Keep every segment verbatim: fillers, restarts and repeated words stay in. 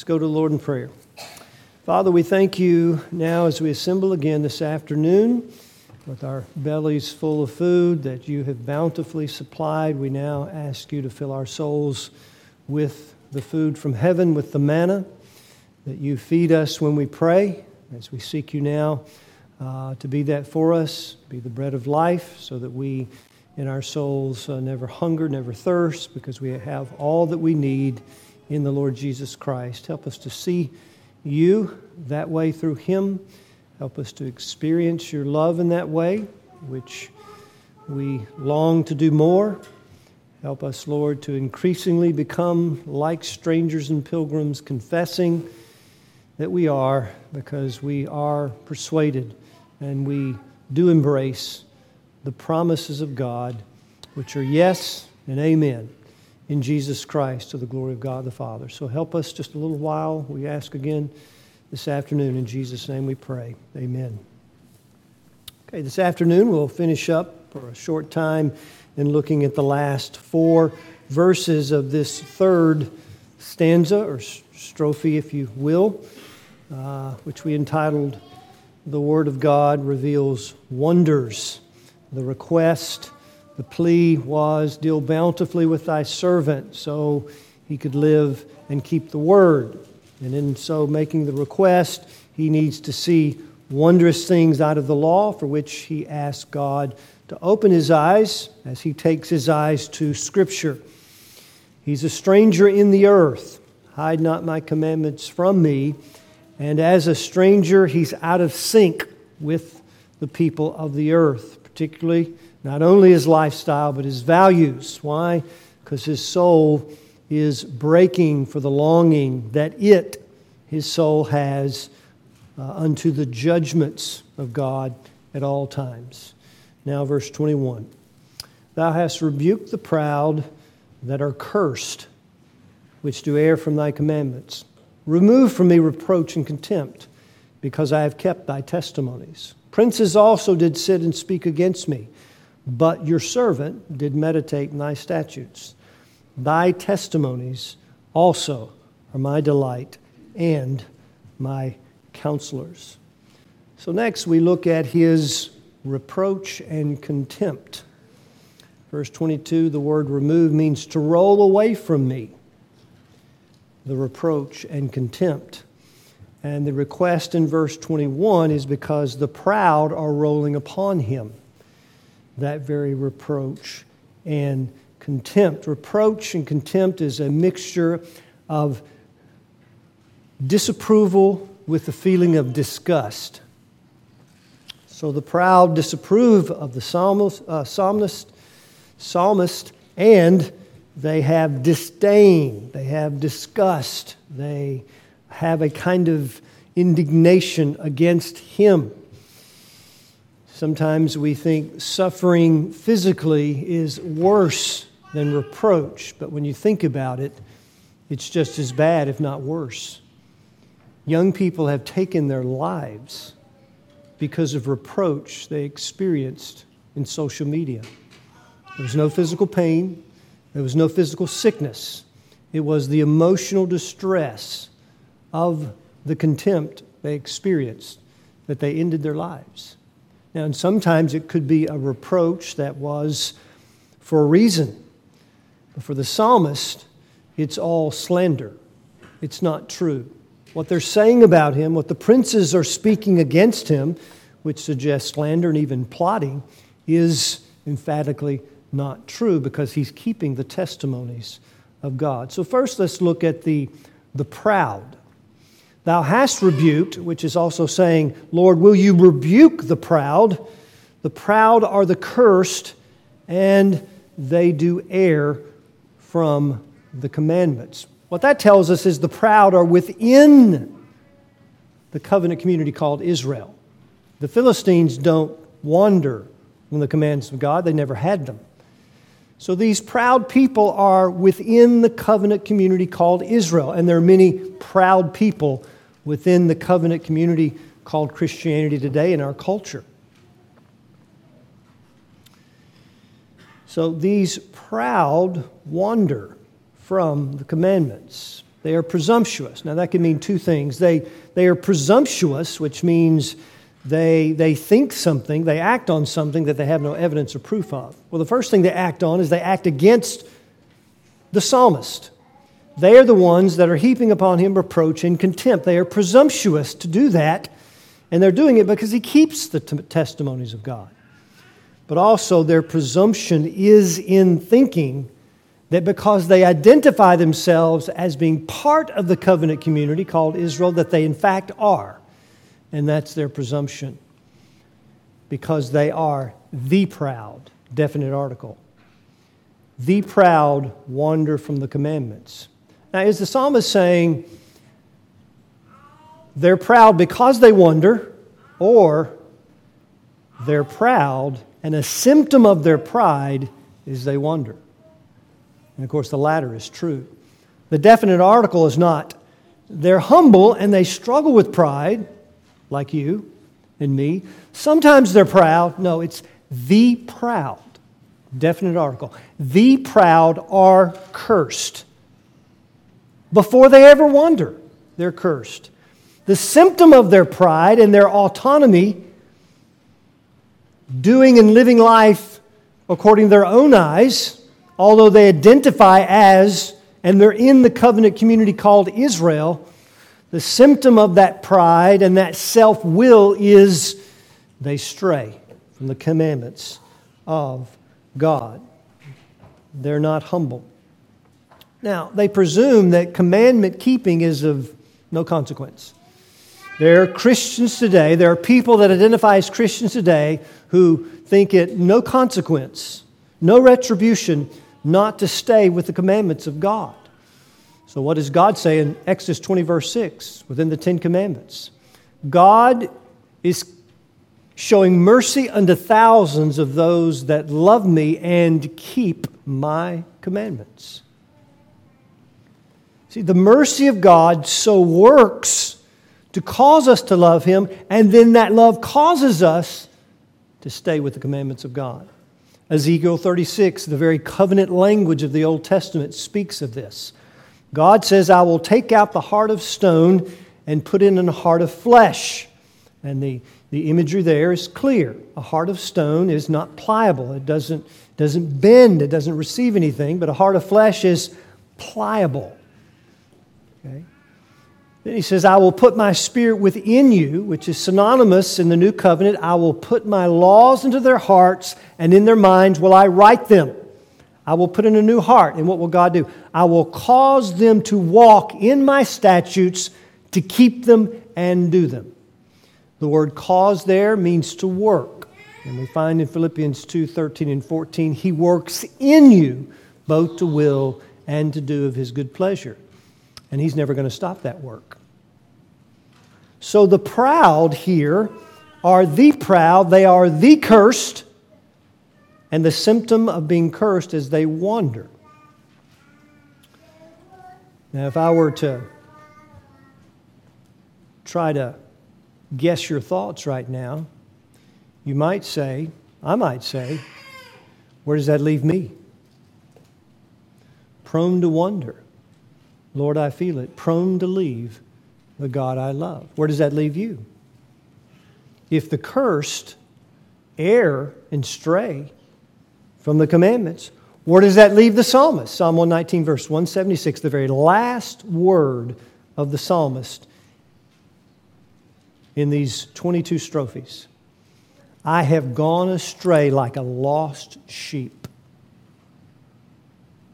Let's go to the Lord in prayer. Father, we thank you now as we assemble again this afternoon with our bellies full of food that you have bountifully supplied. We now ask you to fill our souls with the food from heaven, with the manna that you feed us when we pray, as we seek you now uh, to be that for us, be the bread of life, so that we in our souls uh, never hunger, never thirst, because we have all that we need in the Lord Jesus Christ. Help us to see you that way through him. Help us to experience your love in that way, which we long to do more. Help us, Lord, to increasingly become like strangers and pilgrims, confessing that we are, because we are persuaded and we do embrace the promises of God, which are yes and amen in Jesus Christ, to the glory of God the Father. So help us just a little while. We ask again this afternoon. In Jesus' name we pray. Amen. Okay, this afternoon we'll finish up for a short time in looking at the last four verses of this third stanza, or strophe, if you will, uh, which we entitled, "The Word of God Reveals Wonders." The request, the plea was, "Deal bountifully with thy servant," so he could live and keep the word. And in so making the request, he needs to see wondrous things out of the law, for which he asks God to open his eyes as he takes his eyes to Scripture. He's a stranger in the earth. Hide not my commandments from me. And as a stranger, he's out of sync with the people of the earth, particularly not only his lifestyle, but his values. Why? Because his soul is breaking for the longing that it, his soul, has uh, unto the judgments of God at all times. Now, verse twenty-one. Thou hast rebuked the proud that are cursed, which do err from thy commandments. Remove from me reproach and contempt, because I have kept thy testimonies. Princes also did sit and speak against me, but your servant did meditate in thy statutes. Thy testimonies also are my delight and my counselors. So next we look at his reproach and contempt. Verse twenty-two, the word remove means to roll away from me, the reproach and contempt. And the request in verse twenty-one is because the proud are rolling upon him that very reproach and contempt. Reproach and contempt is a mixture of disapproval with the feeling of disgust. So the proud disapprove of the psalmist, uh, psalmist, psalmist, and they have disdain, they have disgust, they have a kind of indignation against him. Sometimes we think suffering physically is worse than reproach, but when you think about it, it's just as bad, if not worse. Young people have taken their lives because of reproach they experienced in social media. There was no physical pain. There was no physical sickness. It was the emotional distress of the contempt they experienced that they ended their lives. Now, and sometimes it could be a reproach that was for a reason. But for the psalmist, it's all slander. It's not true. What they're saying about him, what the princes are speaking against him, which suggests slander and even plotting, is emphatically not true, because he's keeping the testimonies of God. So first, let's look at the, the proud. Thou hast rebuked, which is also saying, Lord, will you rebuke the proud? The proud are the cursed, and they do err from the commandments. What that tells us is the proud are within the covenant community called Israel. The Philistines don't wander from the commands of God. They never had them. So these proud people are within the covenant community called Israel. And there are many proud people within the covenant community called Christianity today in our culture. So these proud wander from the commandments. They are presumptuous. Now, that can mean two things. They, they are presumptuous, which means they, they think something, they act on something that they have no evidence or proof of. Well, the first thing they act on is they act against the psalmist. They are the ones that are heaping upon him reproach and contempt. They are presumptuous to do that, and they're doing it because he keeps the t- testimonies of God. But also their presumption is in thinking that because they identify themselves as being part of the covenant community called Israel, that they in fact are. And that's their presumption. Because they are the proud, definite article. The proud wander from the commandments. Now, is the psalmist saying they're proud because they wander, or they're proud and a symptom of their pride is they wander? And, of course, the latter is true. The definite article is not. They're humble and they struggle with pride, like you and me. Sometimes they're proud. No, it's the proud. Definite article. The proud are cursed. Before they ever wander, they're cursed. The symptom of their pride and their autonomy, doing and living life according to their own eyes, although they identify as, and they're in the covenant community called Israel, the symptom of that pride and that self-will is they stray from the commandments of God. They're not humble. Now, they presume that commandment keeping is of no consequence. There are Christians today, there are people that identify as Christians today who think it no consequence, no retribution, not to stay with the commandments of God. So what does God say in Exodus twenty, verse six, within the Ten Commandments? God is showing mercy unto thousands of those that love me and keep my commandments. See, the mercy of God so works to cause us to love Him, and then that love causes us to stay with the commandments of God. Ezekiel thirty-six, the very covenant language of the Old Testament, speaks of this. God says, I will take out the heart of stone and put in a heart of flesh. And the, the imagery there is clear. A heart of stone is not pliable. It doesn't, doesn't bend. It doesn't receive anything. But a heart of flesh is pliable. Okay? Then he says, I will put my spirit within you, which is synonymous in the new covenant. I will put my laws into their hearts, and in their minds will I write them. I will put in a new heart. And what will God do? I will cause them to walk in my statutes, to keep them and do them. The word cause there means to work. And we find in Philippians two, thirteen and fourteen, He works in you both to will and to do of His good pleasure. And He's never going to stop that work. So the proud here are the proud. They are the cursed. And the symptom of being cursed is they wander. Now, if I were to try to guess your thoughts right now, you might say, I might say, where does that leave me? Prone to wander. Lord, I feel it. Prone to leave the God I love. Where does that leave you? If the cursed err and stray from the commandments, where does that leave the psalmist? Psalm one nineteen, verse one seventy-six, the very last word of the psalmist in these twenty-two strophes. I have gone astray like a lost sheep.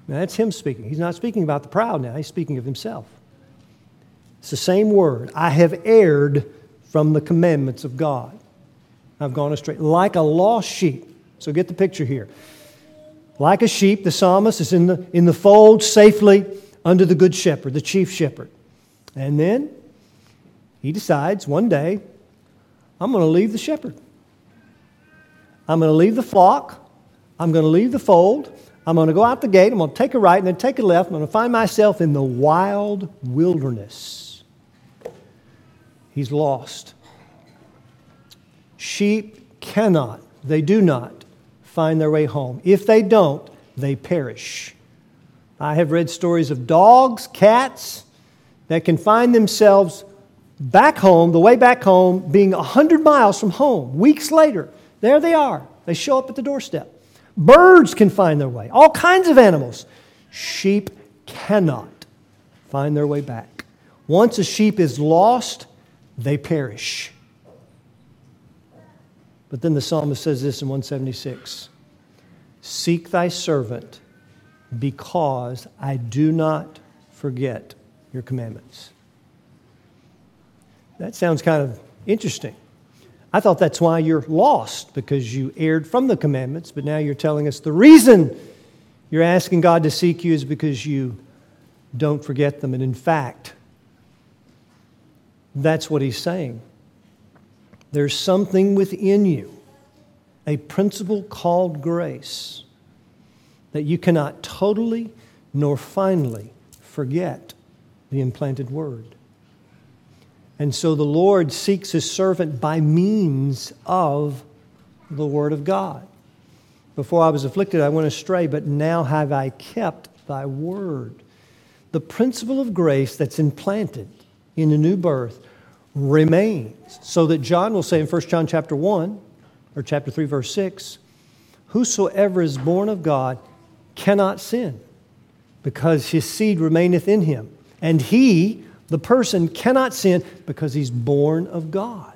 Now, that's him speaking. He's not speaking about the proud now. He's speaking of himself. It's the same word. I have erred from the commandments of God. I've gone astray like a lost sheep. So get the picture here. Like a sheep, the psalmist is in the, in the fold safely under the good shepherd, the chief shepherd. And then he decides one day, I'm going to leave the shepherd. I'm going to leave the flock. I'm going to leave the fold. I'm going to go out the gate, I'm going to take a right and then take a left, I'm going to find myself in the wild wilderness. He's lost. Sheep cannot, they do not, find their way home. If they don't, they perish. I have read stories of dogs, cats, that can find themselves back home, the way back home, being one hundred miles from home. Weeks later, there they are. They show up at the doorstep. Birds can find their way. All kinds of animals. Sheep cannot find their way back. Once a sheep is lost, they perish. But then the psalmist says this in one seventy-six. Seek thy servant, because I do not forget your commandments. That sounds kind of interesting. I thought that's why you're lost, because you erred from the commandments, but now you're telling us the reason you're asking God to seek you is because you don't forget them. And in fact, that's what he's saying. There's something within you, a principle called grace, that you cannot totally nor finally forget the implanted word. And so the Lord seeks His servant by means of the Word of God. Before I was afflicted, I went astray, but now have I kept thy word. The principle of grace that's implanted in the new birth remains, so that John will say in First John chapter one, or chapter three, verse six, whosoever is born of God cannot sin, because his seed remaineth in him. And he, the person, cannot sin because he's born of God.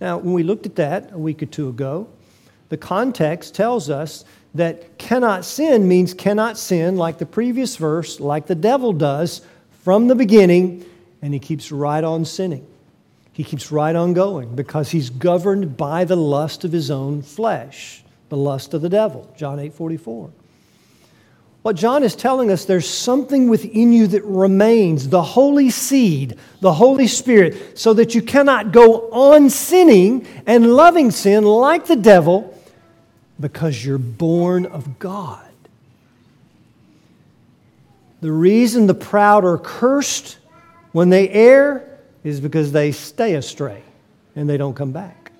Now, when we looked at that a week or two ago, the context tells us that cannot sin means cannot sin like the previous verse, like the devil does from the beginning, and he keeps right on sinning. He keeps right on going because he's governed by the lust of his own flesh, the lust of the devil, John eight forty-four. What John is telling us, there's something within you that remains, the holy seed, the Holy Spirit, so that you cannot go on sinning and loving sin like the devil because you're born of God. The reason the proud are cursed when they err is because they stay astray and they don't come back.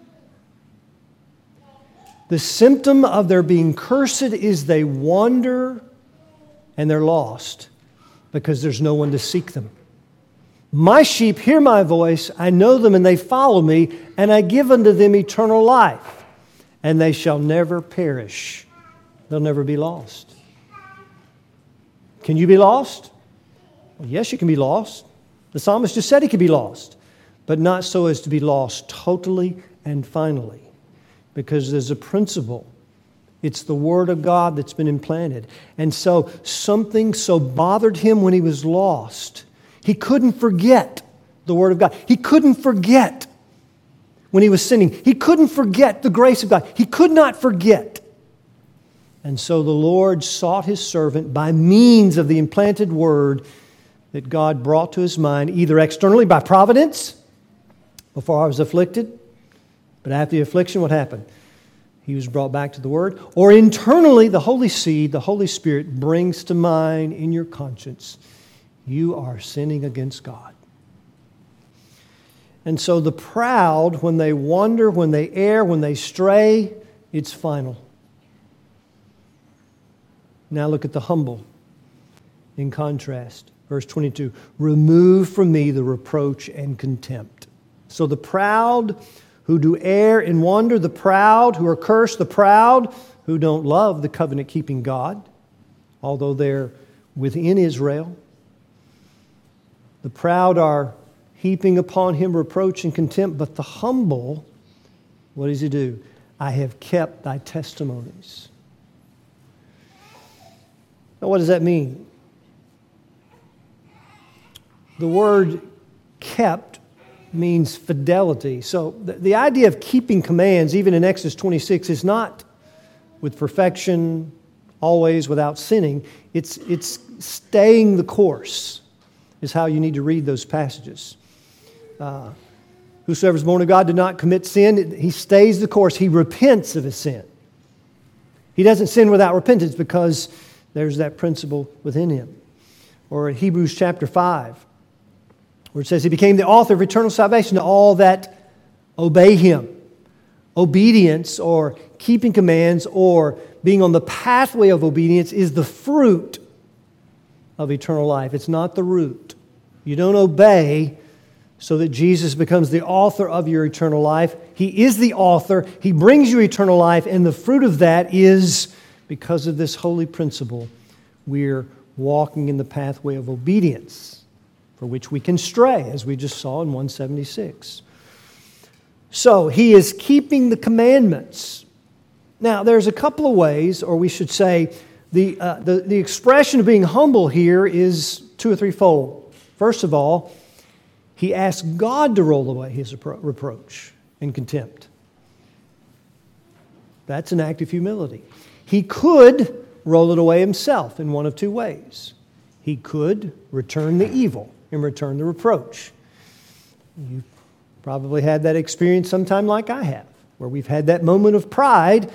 The symptom of their being cursed is they wander and they're lost because there's no one to seek them. My sheep hear my voice, I know them, and they follow me, and I give unto them eternal life, and they shall never perish. They'll never be lost. Can you be lost? Well, yes, you can be lost. The psalmist just said he could be lost, but not so as to be lost totally and finally, because there's a principle. It's the Word of God that's been implanted. And so something so bothered him when he was lost. He couldn't forget the Word of God. He couldn't forget when he was sinning. He couldn't forget the grace of God. He could not forget. And so the Lord sought His servant by means of the implanted Word that God brought to his mind, either externally by providence, before I was afflicted, but after the affliction, what happened? He was brought back to the Word. Or internally, the Holy Seed, the Holy Spirit, brings to mind in your conscience, you are sinning against God. And so the proud, when they wander, when they err, when they stray, it's final. Now look at the humble in contrast. Verse twenty-two, remove from me the reproach and contempt. So the proud who do err and wander, the proud who are cursed, the proud who don't love the covenant-keeping God, although they're within Israel. The proud are heaping upon him reproach and contempt, but the humble, what does he do? I have kept thy testimonies. Now, what does that mean? The word kept means fidelity. So the, the idea of keeping commands, even in Exodus twenty-six, is not with perfection, always without sinning. It's, it's staying the course is how you need to read those passages. Uh, Whosoever is born of God did not commit sin. He stays the course. He repents of his sin. He doesn't sin without repentance because there's that principle within him. Or in Hebrews chapter five, where it says he became the author of eternal salvation to all that obey him. Obedience or keeping commands or being on the pathway of obedience is the fruit of eternal life. It's not the root. You don't obey so that Jesus becomes the author of your eternal life. He is the author. He brings you eternal life, and the fruit of that is, because of this holy principle, we're walking in the pathway of obedience, for which we can stray, as we just saw in one seventy-six. So, he is keeping the commandments. Now, there's a couple of ways, or we should say, the, uh, the, the expression of being humble here is two or threefold. First of all, he asked God to roll away his repro- reproach and contempt. That's an act of humility. He could roll it away himself in one of two ways. He could return the evil and return the reproach. You probably had that experience sometime like I have, where we've had that moment of pride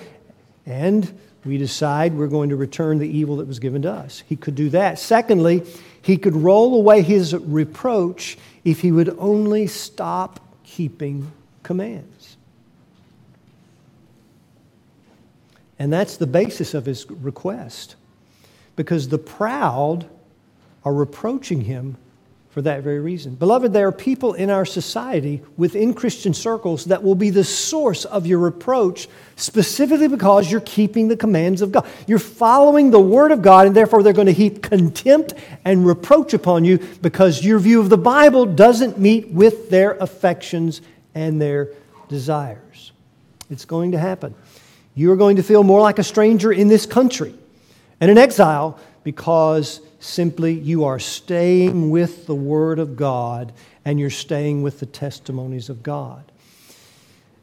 and we decide we're going to return the evil that was given to us. He could do that. Secondly, he could roll away his reproach if he would only stop keeping commands. And that's the basis of his request, because the proud are reproaching him for that very reason. Beloved, there are people in our society within Christian circles that will be the source of your reproach, specifically because you're keeping the commands of God. You're following the Word of God, and therefore they're going to heap contempt and reproach upon you because your view of the Bible doesn't meet with their affections and their desires. It's going to happen. You are going to feel more like a stranger in this country and an exile because simply, you are staying with the Word of God, and you're staying with the testimonies of God.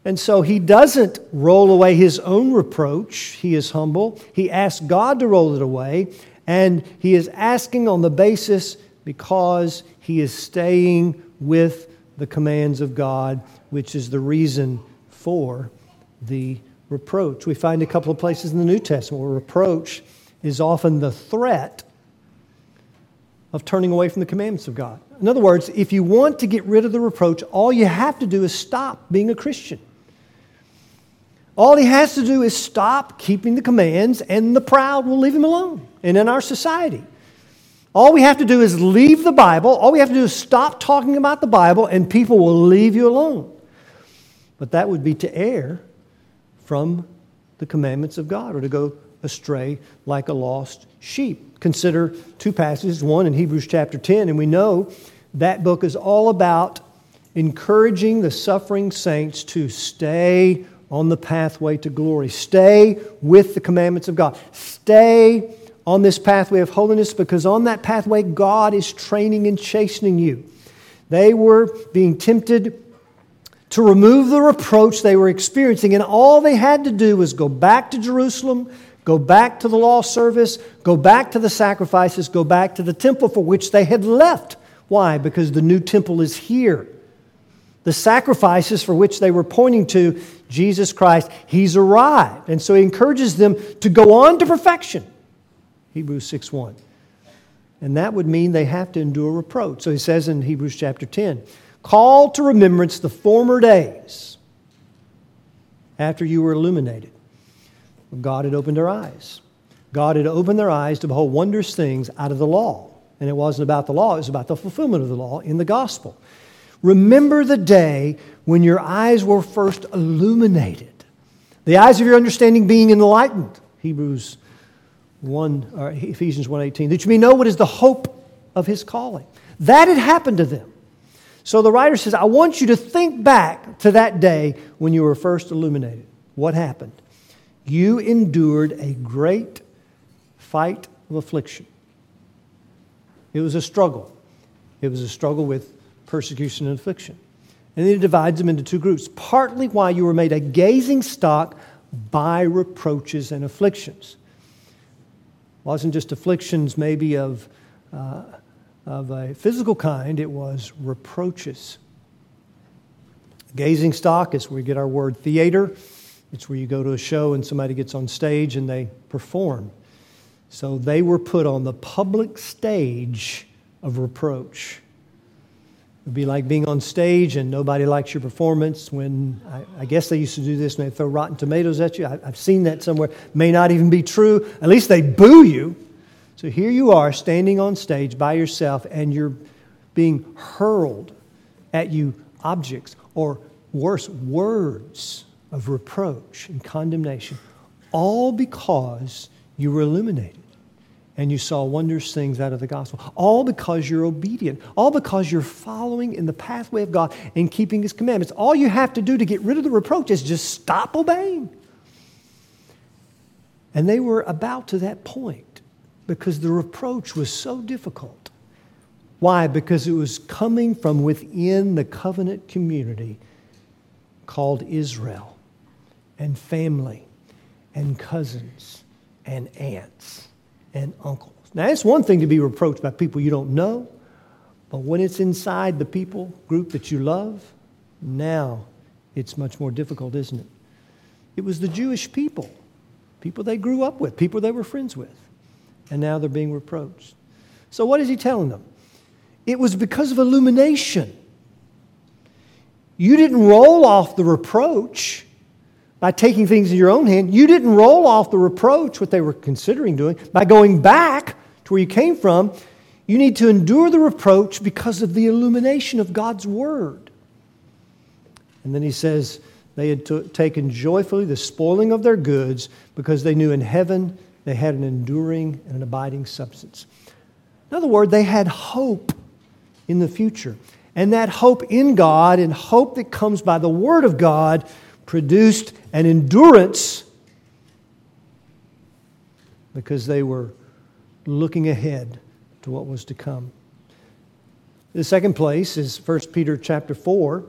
And so he doesn't roll away his own reproach. He is humble. He asks God to roll it away, and he is asking on the basis because he is staying with the commands of God, which is the reason for the reproach. We find a couple of places in the New Testament where reproach is often the threat of turning away from the commandments of God. In other words, if you want to get rid of the reproach, all you have to do is stop being a Christian. All he has to do is stop keeping the commands, and the proud will leave him alone. And in our society, all we have to do is leave the Bible. All we have to do is stop talking about the Bible, and people will leave you alone. But that would be to err from the commandments of God, or to go astray like a lost sheep. Consider two passages, one in Hebrews chapter ten, and we know that book is all about encouraging the suffering saints to stay on the pathway to glory. Stay with the commandments of God. Stay on this pathway of holiness, because on that pathway God is training and chastening you. They were being tempted to remove the reproach they were experiencing, and all they had to do was go back to Jerusalem, go back to the law service, go back to the sacrifices, go back to the temple for which they had left. Why? Because the new temple is here. The sacrifices for which they were pointing to, Jesus Christ, He's arrived. And so He encourages them to go on to perfection, Hebrews six one. And that would mean they have to endure reproach. So He says in Hebrews chapter ten, "Call to remembrance the former days after you were illuminated." God had opened their eyes. God had opened their eyes to behold wondrous things out of the law. And it wasn't about the law, it was about the fulfillment of the law in the gospel. Remember the day when your eyes were first illuminated, the eyes of your understanding being enlightened, Hebrews one, or Ephesians one eighteen, that you may know what is the hope of His calling. That had happened to them. So the writer says, I want you to think back to that day when you were first illuminated. What happened? You endured a great fight of affliction. It was a struggle. It was a struggle with persecution and affliction. And then it divides them into two groups. Partly why you were made a gazing stock by reproaches and afflictions. It wasn't just afflictions maybe of, uh, of a physical kind. It was reproaches. Gazing stock is where we get our word theater. It's where you go to a show and somebody gets on stage and they perform. So they were put on the public stage of reproach. It would be like being on stage and nobody likes your performance when, I, I guess they used to do this and they throw rotten tomatoes at you. I, I've seen that somewhere. May not even be true. At least they boo you. So here you are standing on stage by yourself and you're being hurled at you objects or worse, words of reproach and condemnation, all because you were illuminated and you saw wondrous things out of the gospel, all because you're obedient, all because you're following in the pathway of God and keeping His commandments. All you have to do to get rid of the reproach is just stop obeying. And they were about to that point because the reproach was so difficult. Why? Because it was coming from within the covenant community called Israel, and family, and cousins, and aunts, and uncles. Now, it's one thing to be reproached by people you don't know, but when it's inside the people group that you love, now it's much more difficult, isn't it? It was the Jewish people, people they grew up with, people they were friends with, and now they're being reproached. So what is he telling them? It was because of illumination. You didn't roll off the reproach by taking things in your own hand. You didn't roll off the reproach, what they were considering doing, by going back to where you came from. You need to endure the reproach because of the illumination of God's Word. And then he says, they had t- taken joyfully the spoiling of their goods because they knew in heaven they had an enduring and an abiding substance. In other words, they had hope in the future. And that hope in God, and hope that comes by the Word of God, produced an endurance because they were looking ahead to what was to come. The second place is First Peter chapter four.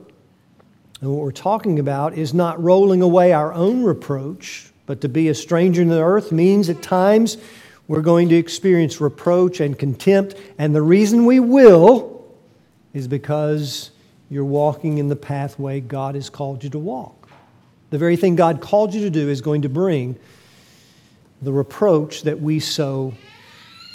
And what we're talking about is not rolling away our own reproach, but to be a stranger in the earth means at times we're going to experience reproach and contempt. And the reason we will is because you're walking in the pathway God has called you to walk. The very thing God called you to do is going to bring the reproach that we so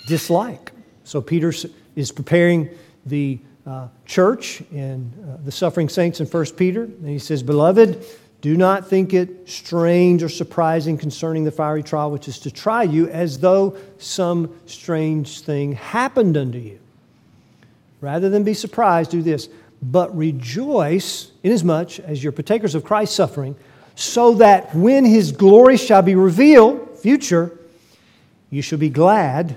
dislike. So Peter is preparing the uh, church and uh, the suffering saints in First Peter. And he says, "Beloved, do not think it strange or surprising concerning the fiery trial which is to try you, as though some strange thing happened unto you. Rather than be surprised, do this, but rejoice inasmuch as you're partakers of Christ's suffering, so that when His glory shall be revealed," future, "you shall be glad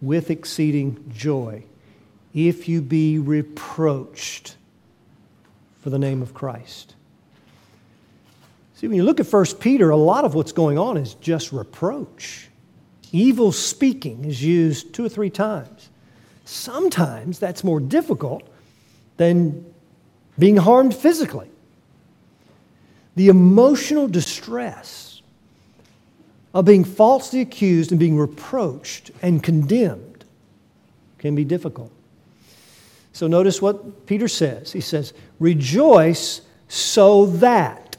with exceeding joy, if you be reproached for the name of Christ." See, when you look at First Peter, a lot of what's going on is just reproach. Evil speaking is used two or three times. Sometimes that's more difficult than being harmed physically. The emotional distress of being falsely accused and being reproached and condemned can be difficult. So notice what Peter says. He says, "Rejoice so that."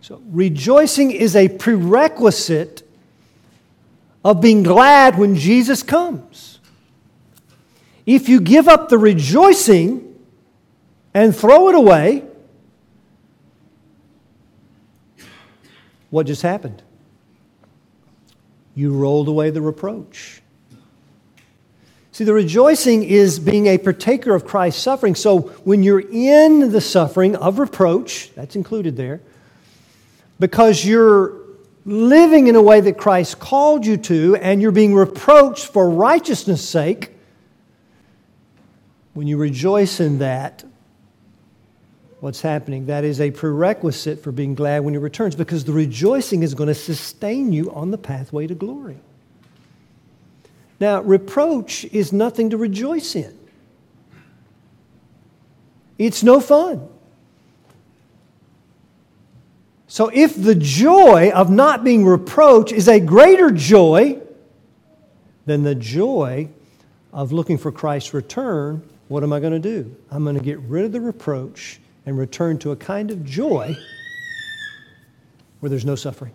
So rejoicing is a prerequisite of being glad when Jesus comes. If you give up the rejoicing and throw it away, what just happened? You rolled away the reproach. See, the rejoicing is being a partaker of Christ's suffering. So when you're in the suffering of reproach, that's included there, because you're living in a way that Christ called you to and you're being reproached for righteousness' sake, when you rejoice in that, what's happening? That is a prerequisite for being glad when He returns, because the rejoicing is going to sustain you on the pathway to glory. Now, reproach is nothing to rejoice in. It's no fun. So if the joy of not being reproached is a greater joy than the joy of looking for Christ's return, what am I going to do? I'm going to get rid of the reproach and return to a kind of joy where there's no suffering.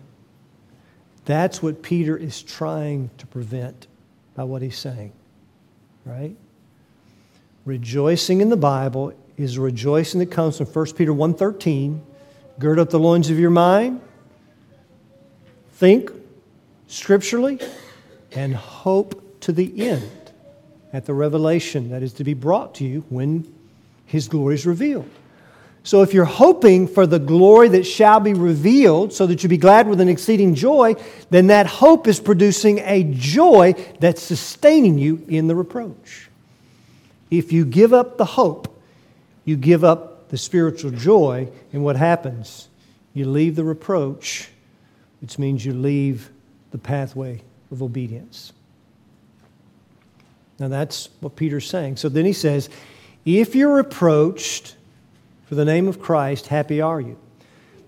That's what Peter is trying to prevent by what he's saying, right? Rejoicing in the Bible is rejoicing that comes from First Peter one thirteen. Gird up the loins of your mind, think scripturally, and hope to the end at the revelation that is to be brought to you when His glory is revealed. So if you're hoping for the glory that shall be revealed so that you be glad with an exceeding joy, then that hope is producing a joy that's sustaining you in the reproach. If you give up the hope, you give up the spiritual joy, and what happens? You leave the reproach, which means you leave the pathway of obedience. Now that's what Peter's saying. So then he says, if you're reproached for the name of Christ, happy are you,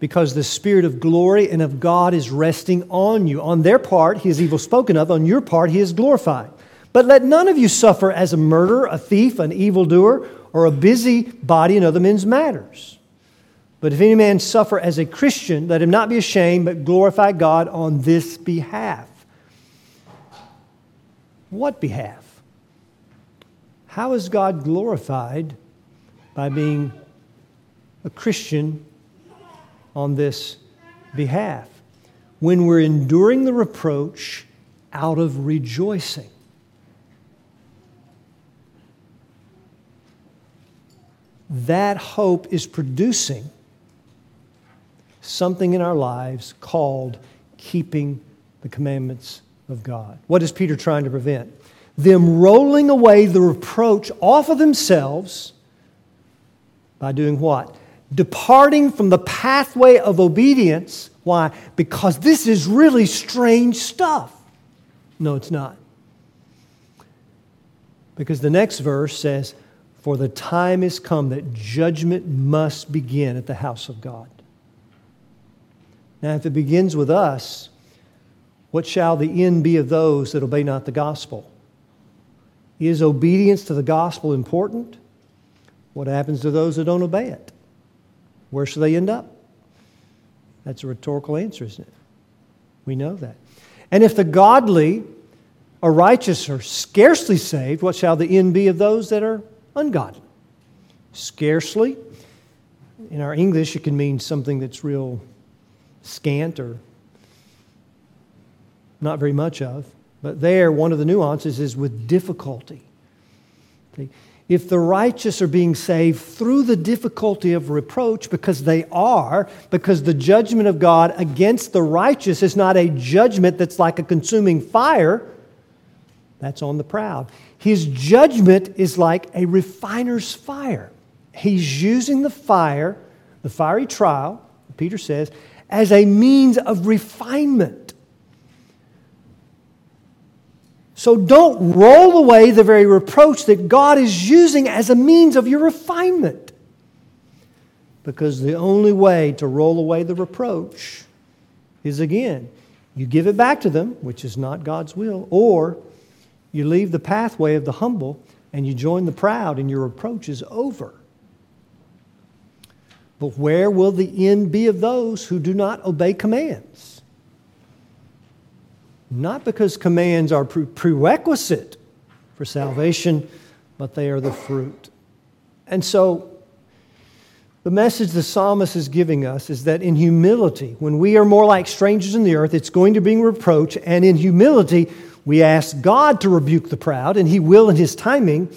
because the Spirit of glory and of God is resting on you. On their part, He is evil spoken of. On your part, He is glorified. But let none of you suffer as a murderer, a thief, an evildoer, or a busybody in other men's matters. But if any man suffer as a Christian, let him not be ashamed, but glorify God on this behalf. What behalf? How is God glorified by being a Christian on this behalf? When we're enduring the reproach out of rejoicing. That hope is producing something in our lives called keeping the commandments of God. What is Peter trying to prevent? Them rolling away the reproach off of themselves by doing what? Departing from the pathway of obedience. Why? Because this is really strange stuff. No, it's not. Because the next verse says, for the time is come that judgment must begin at the house of God. Now, if it begins with us, what shall the end be of those that obey not the gospel? Is obedience to the gospel important? What happens to those that don't obey it? Where shall they end up? That's a rhetorical answer, isn't it? We know that. And if the godly or righteous are scarcely saved, what shall the end be of those that are ungodly? Scarcely. In our English, it can mean something that's real scant or not very much of. But there, one of the nuances is with difficulty. Okay. If the righteous are being saved through the difficulty of reproach, because they are, because the judgment of God against the righteous is not a judgment that's like a consuming fire, that's on the proud. His judgment is like a refiner's fire. He's using the fire, the fiery trial, Peter says, as a means of refinement. So don't roll away the very reproach that God is using as a means of your refinement. Because the only way to roll away the reproach is, again, you give it back to them, which is not God's will, or you leave the pathway of the humble and you join the proud and your reproach is over. But where will the end be of those who do not obey commands? Not because commands are pre- prerequisite for salvation, but they are the fruit. And so, the message the psalmist is giving us is that in humility, when we are more like strangers in the earth, it's going to bring reproach, and in humility, we ask God to rebuke the proud, and He will in His timing,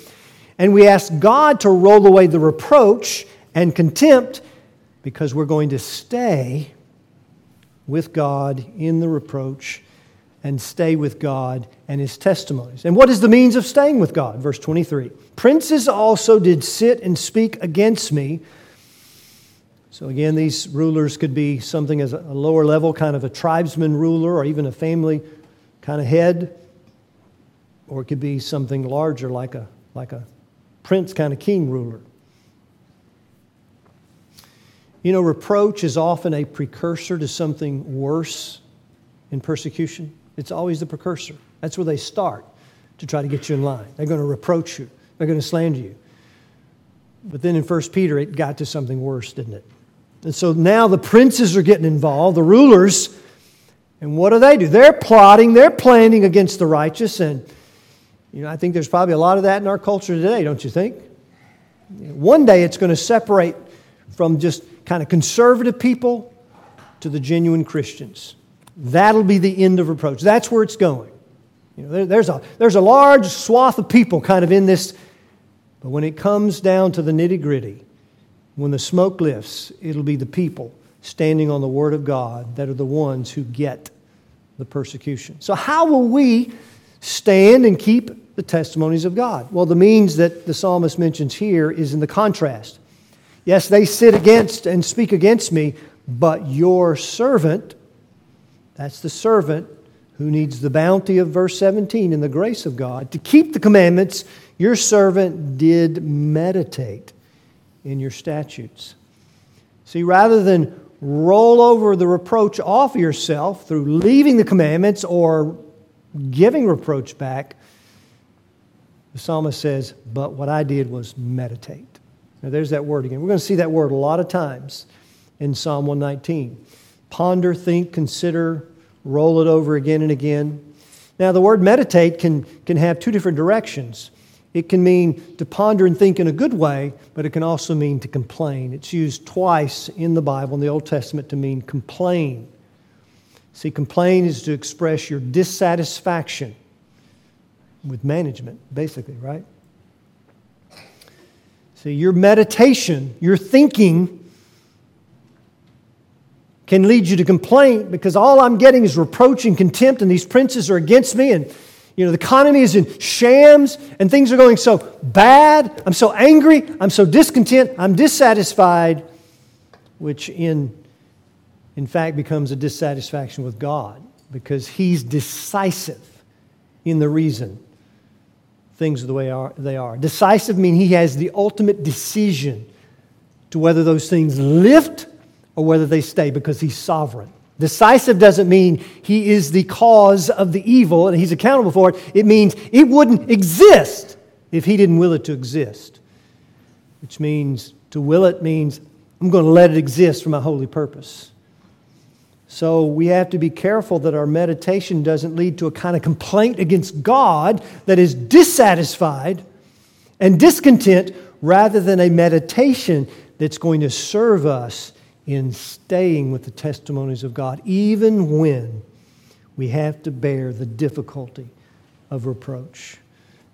and we ask God to roll away the reproach and contempt, because we're going to stay with God in the reproach and stay with God and His testimonies. And what is the means of staying with God? Verse twenty-three. Princes also did sit and speak against me. So again, these rulers could be something as a lower level, kind of a tribesman ruler, or even a family kind of head. Or it could be something larger, like a, like a prince kind of king ruler. You know, reproach is often a precursor to something worse in persecution. It's always the precursor. That's where they start to try to get you in line. They're going to reproach you. They're going to slander you. But then in First Peter, it got to something worse, didn't it? And so now the princes are getting involved, the rulers, and what do they do? They're plotting, they're planning against the righteous, and you know, I think there's probably a lot of that in our culture today, don't you think? One day it's going to separate from just kind of conservative people to the genuine Christians. That'll be the end of reproach. That's where it's going. You know, there, there's a there's a large swath of people kind of in this, but when it comes down to the nitty-gritty, when the smoke lifts, it'll be the people standing on the Word of God that are the ones who get the persecution. So how will we stand and keep the testimonies of God? Well, the means that the psalmist mentions here is in the contrast. Yes, they sit against and speak against me, but your servant, that's the servant who needs the bounty of verse seventeen and the grace of God to keep the commandments, your servant did meditate in your statutes. See, rather than roll over the reproach off yourself through leaving the commandments or giving reproach back, the psalmist says, but what I did was meditate. Now there's that word again. We're going to see that word a lot of times in Psalm one nineteen. Ponder, think, consider, roll it over again and again. Now the word meditate can, can have two different directions. It can mean to ponder and think in a good way, but it can also mean to complain. It's used twice in the Bible, in the Old Testament, to mean complain. See, complain is to express your dissatisfaction with management, basically, right? See, your meditation, your thinking can lead you to complaint because all I'm getting is reproach and contempt, and these princes are against me, and you know, the economy is in shams, and things are going so bad. I'm so angry. I'm so discontent. I'm dissatisfied, which in, in fact becomes a dissatisfaction with God because He's decisive in the reason things are the way are, they are. Decisive means He has the ultimate decision to whether those things lift or whether they stay because He's sovereign. Decisive doesn't mean He is the cause of the evil and He's accountable for it. It means it wouldn't exist if He didn't will it to exist. Which means to will it means I'm going to let it exist for my holy purpose. So we have to be careful that our meditation doesn't lead to a kind of complaint against God that is dissatisfied and discontent rather than a meditation that's going to serve us in staying with the testimonies of God, even when we have to bear the difficulty of reproach.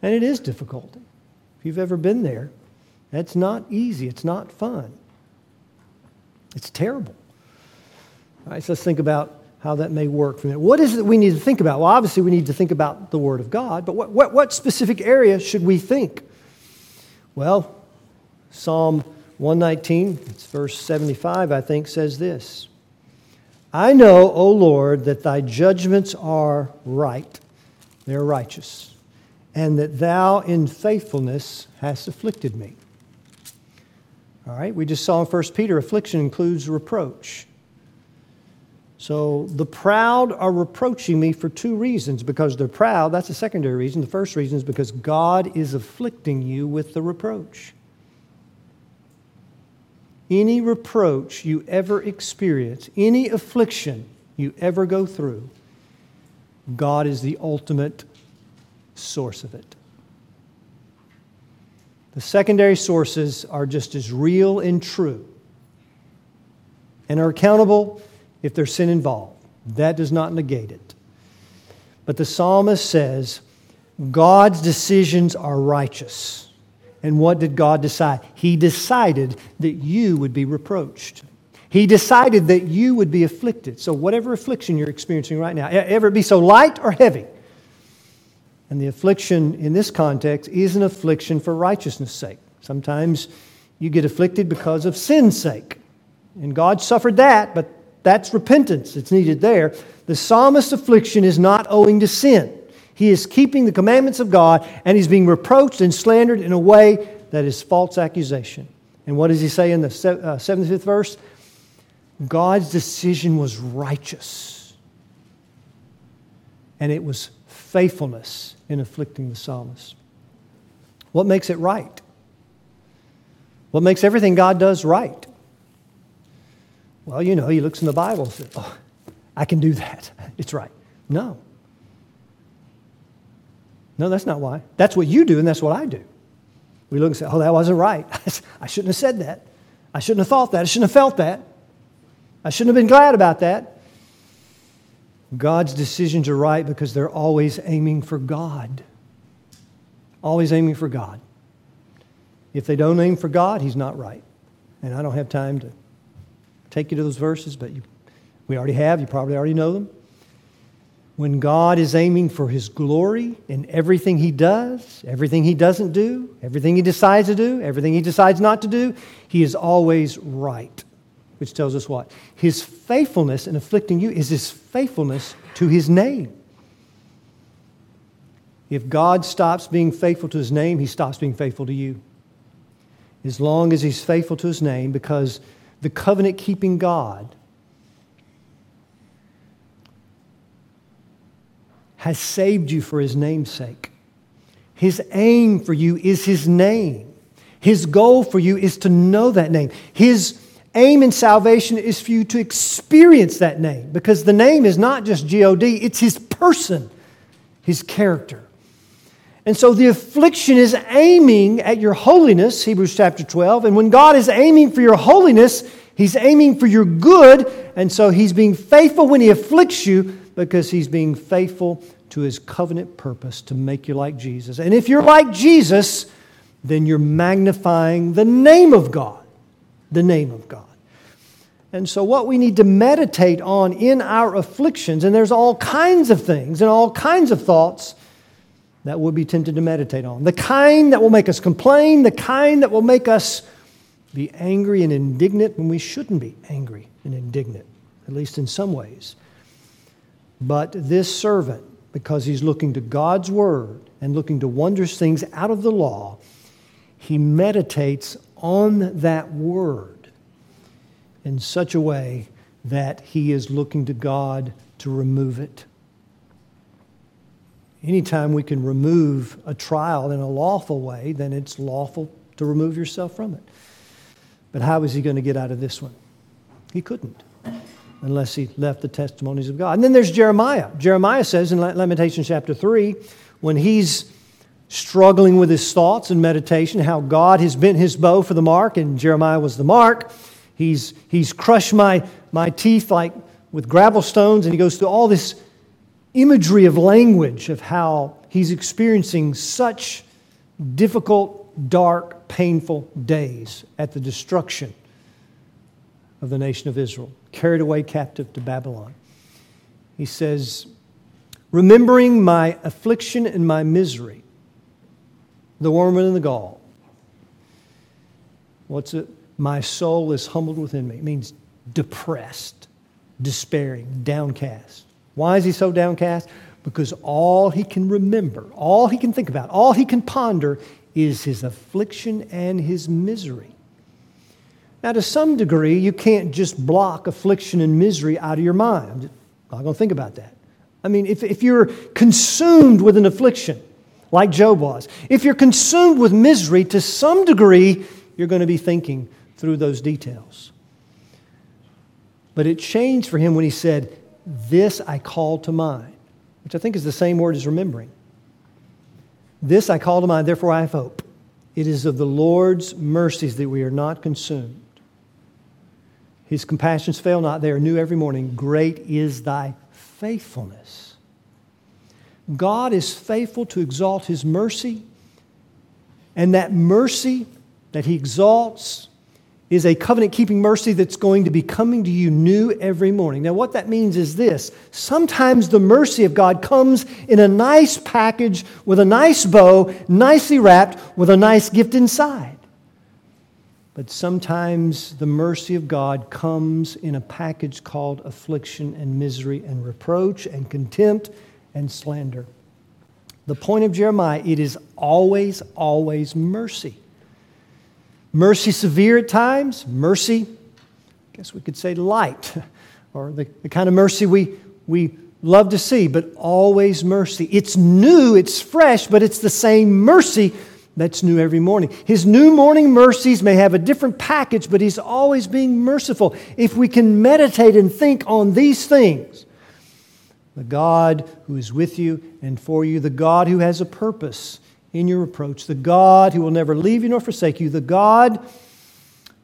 And it is difficult. If you've ever been there, that's not easy. It's not fun. It's terrible. All right, so let's think about how that may work from there. What is it that we need to think about? Well, obviously we need to think about the Word of God, but what, what, what specific area should we think? Well, Psalm one nineteen, it's verse seventy-five, I think, says this. I know, O Lord, that thy judgments are right, they're righteous, and that thou in faithfulness hast afflicted me. All right, we just saw in First Peter, affliction includes reproach. So the proud are reproaching me for two reasons. Because they're proud, that's the secondary reason. The first reason is because God is afflicting you with the reproach. Any reproach you ever experience, any affliction you ever go through, God is the ultimate source of it. The secondary sources are just as real and true and are accountable if there's sin involved. That does not negate it. But the psalmist says, God's decisions are righteous. And what did God decide? He decided that you would be reproached. He decided that you would be afflicted. So whatever affliction you're experiencing right now, ever it be so light or heavy. And the affliction in this context is an affliction for righteousness' sake. Sometimes you get afflicted because of sin's sake. And God suffered that, but that's repentance. It's needed there. The psalmist's affliction is not owing to sin. He is keeping the commandments of God, and he's being reproached and slandered in a way that is false accusation. And what does he say in the seventy-fifth verse? God's decision was righteous, and it was faithfulness in afflicting the psalmist. What makes it right? What makes everything God does right? Well, you know, he looks in the Bible and says, oh, I can do that. It's right. No. No, that's not why. That's what you do, and that's what I do. We look and say, oh, that wasn't right. I shouldn't have said that. I shouldn't have thought that. I shouldn't have felt that. I shouldn't have been glad about that. God's decisions are right because they're always aiming for God. Always aiming for God. If they don't aim for God, He's not right. And I don't have time to take you to those verses, but you, we already have. You probably already know them. When God is aiming for His glory in everything He does, everything He doesn't do, everything He decides to do, everything He decides not to do, He is always right. Which tells us what? His faithfulness in afflicting you is His faithfulness to His name. If God stops being faithful to His name, He stops being faithful to you. As long as He's faithful to His name, because the covenant-keeping God has saved you for His name's sake. His aim for you is His name. His goal for you is to know that name. His aim in salvation is for you to experience that name, because the name is not just G O D, it's His person, His character. And so the affliction is aiming at your holiness, Hebrews chapter twelve, and when God is aiming for your holiness, He's aiming for your good, and so He's being faithful when He afflicts you, because He's being faithful to His covenant purpose to make you like Jesus. And if you're like Jesus, then you're magnifying the name of God. The name of God. And so what we need to meditate on in our afflictions, and there's all kinds of things and all kinds of thoughts that we'll be tempted to meditate on. The kind that will make us complain, the kind that will make us be angry and indignant when we shouldn't be angry and indignant, at least in some ways. But this servant, because he's looking to God's Word and looking to wondrous things out of the law, he meditates on that Word in such a way that he is looking to God to remove it. Anytime we can remove a trial in a lawful way, then it's lawful to remove yourself from it. But how is he going to get out of this one? He couldn't, unless he left the testimonies of God. And then there's Jeremiah. Jeremiah says in Lamentations chapter three, when he's struggling with his thoughts and meditation, how God has bent his bow for the mark, and Jeremiah was the mark. He's he's crushed my, my teeth like with gravel stones, and he goes through all this imagery of language of how he's experiencing such difficult, dark, painful days at the destruction of the nation of Israel, carried away captive to Babylon. He says, remembering my affliction and my misery, the worm and the gall. What's it? My soul is humbled within me. It means depressed, despairing, downcast. Why is he so downcast? Because all he can remember, all he can think about, all he can ponder is his affliction and his misery. Now, to some degree, you can't just block affliction and misery out of your mind. I'm just not going to think about that. I mean, if, if you're consumed with an affliction, like Job was, if you're consumed with misery, to some degree, you're going to be thinking through those details. But it changed for him when he said, this I call to mind, which I think is the same word as remembering. This I call to mind, therefore I have hope. It is of the Lord's mercies that we are not consumed. His compassions fail not, they are new every morning. Great is thy faithfulness. God is faithful to exalt His mercy, and that mercy that He exalts is a covenant-keeping mercy that's going to be coming to you new every morning. Now, what that means is this. Sometimes the mercy of God comes in a nice package with a nice bow, nicely wrapped, with a nice gift inside. But sometimes the mercy of God comes in a package called affliction and misery and reproach and contempt and slander. The point of Jeremiah, it is always, always mercy. Mercy severe at times, mercy, I guess we could say light, or the, the kind of mercy we, we love to see, but always mercy. It's new, it's fresh, but it's the same mercy that's new every morning. His new morning mercies may have a different package, but He's always being merciful. If we can meditate and think on these things, the God who is with you and for you, the God who has a purpose in your reproach, the God who will never leave you nor forsake you, the God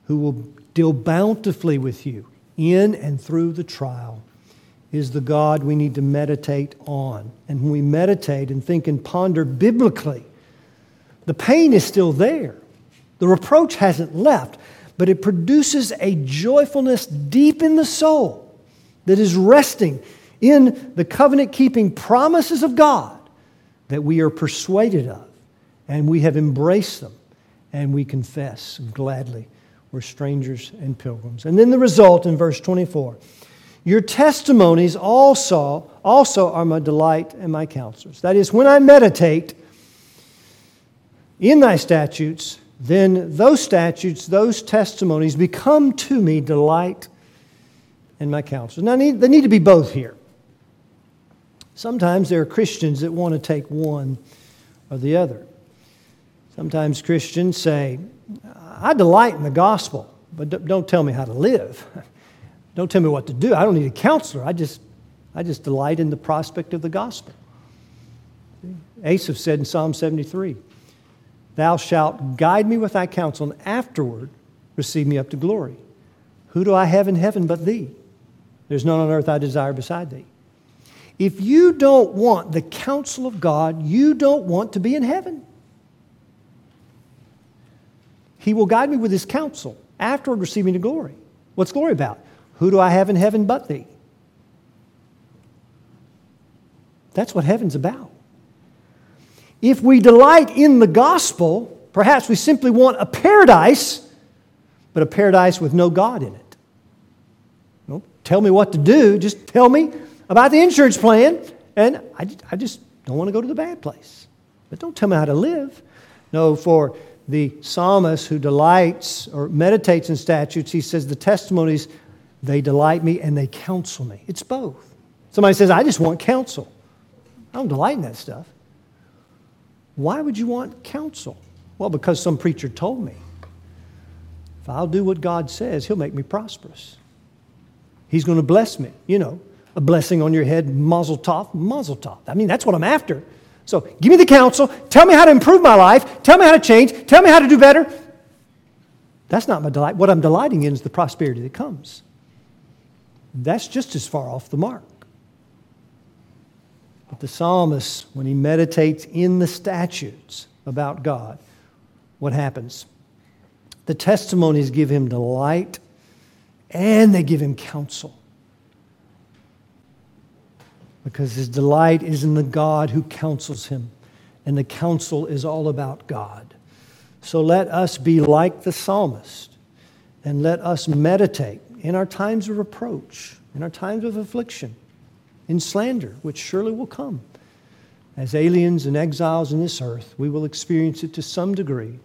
who will deal bountifully with you in and through the trial, is the God we need to meditate on. And when we meditate and think and ponder biblically, the pain is still there. The reproach hasn't left, but it produces a joyfulness deep in the soul that is resting in the covenant-keeping promises of God that we are persuaded of, and we have embraced them, and we confess gladly we're strangers and pilgrims. And then the result in verse twenty-four, your testimonies also, also are my delight and my counselors. That is, when I meditate in thy statutes, then those statutes, those testimonies become to me delight and my counselors. Now, they need to be both here. Sometimes there are Christians that want to take one or the other. Sometimes Christians say, I delight in the gospel, but don't tell me how to live. Don't tell me what to do. I don't need a counselor. I just, I just delight in the prospect of the gospel. Asaph said in Psalm seventy-three, thou shalt guide me with thy counsel, and afterward receive me up to glory. Who do I have in heaven but thee? There's none on earth I desire beside thee. If you don't want the counsel of God, you don't want to be in heaven. He will guide me with his counsel, afterward receive me to glory. What's glory about? Who do I have in heaven but thee? That's what heaven's about. If we delight in the gospel, perhaps we simply want a paradise, but a paradise with no God in it. Don't tell me what to do. Just tell me about the insurance plan, and I just, I just don't want to go to the bad place. But don't tell me how to live. No, for the psalmist who delights or meditates in statutes, he says the testimonies, they delight me and they counsel me. It's both. Somebody says, I just want counsel. I don't delight in that stuff. Why would you want counsel? Well, because some preacher told me. If I'll do what God says, he'll make me prosperous. He's going to bless me. You know, a blessing on your head, mazel tov, mazel tov. I mean, that's what I'm after. So give me the counsel. Tell me how to improve my life. Tell me how to change. Tell me how to do better. That's not my delight. What I'm delighting in is the prosperity that comes. That's just as far off the mark. But the psalmist, when he meditates in the statutes about God, what happens? The testimonies give him delight and they give him counsel. Because his delight is in the God who counsels him. And the counsel is all about God. So let us be like the psalmist and let us meditate in our times of reproach, in our times of affliction, in slander, which surely will come. As aliens and exiles in this earth, we will experience it to some degree,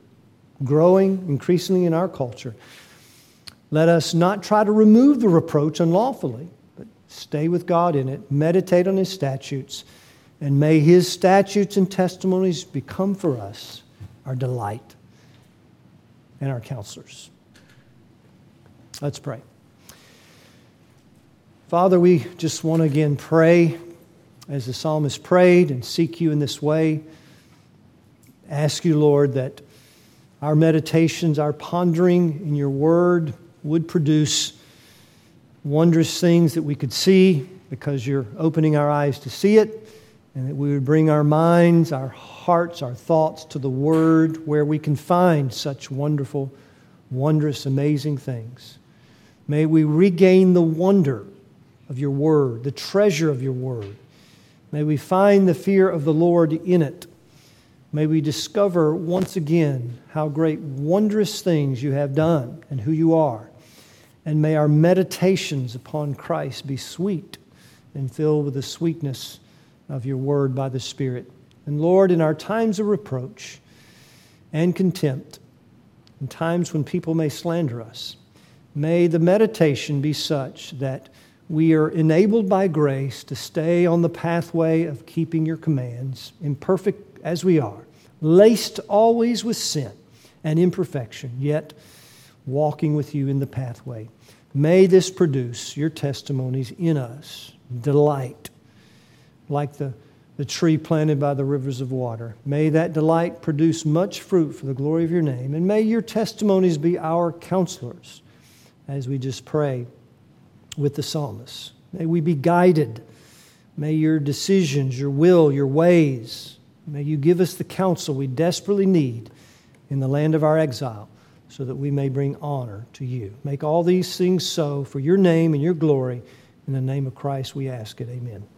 growing increasingly in our culture. Let us not try to remove the reproach unlawfully, but stay with God in it, meditate on his statutes, and may his statutes and testimonies become for us our delight and our counselors. Let's pray. Father, we just want to again pray as the psalmist prayed and seek you in this way. Ask you, Lord, that our meditations, our pondering in your word would produce wondrous things that we could see because you're opening our eyes to see it, and that we would bring our minds, our hearts, our thoughts to the word where we can find such wonderful, wondrous, amazing things. May we regain the wonder of your word, the treasure of your word. May we find the fear of the Lord in it. May we discover once again how great wondrous things you have done and who you are. And may our meditations upon Christ be sweet and filled with the sweetness of your word by the Spirit. And Lord, in our times of reproach and contempt, in times when people may slander us, may the meditation be such that we are enabled by grace to stay on the pathway of keeping your commands, imperfect as we are, laced always with sin and imperfection, yet walking with you in the pathway. May this produce your testimonies in us, delight, like the, the tree planted by the rivers of water. May that delight produce much fruit for the glory of your name, and may your testimonies be our counselors, as we just pray with the psalmist. May we be guided. May your decisions, your will, your ways, may you give us the counsel we desperately need in the land of our exile so that we may bring honor to you. Make all these things so for your name and your glory. In the name of Christ we ask it. Amen.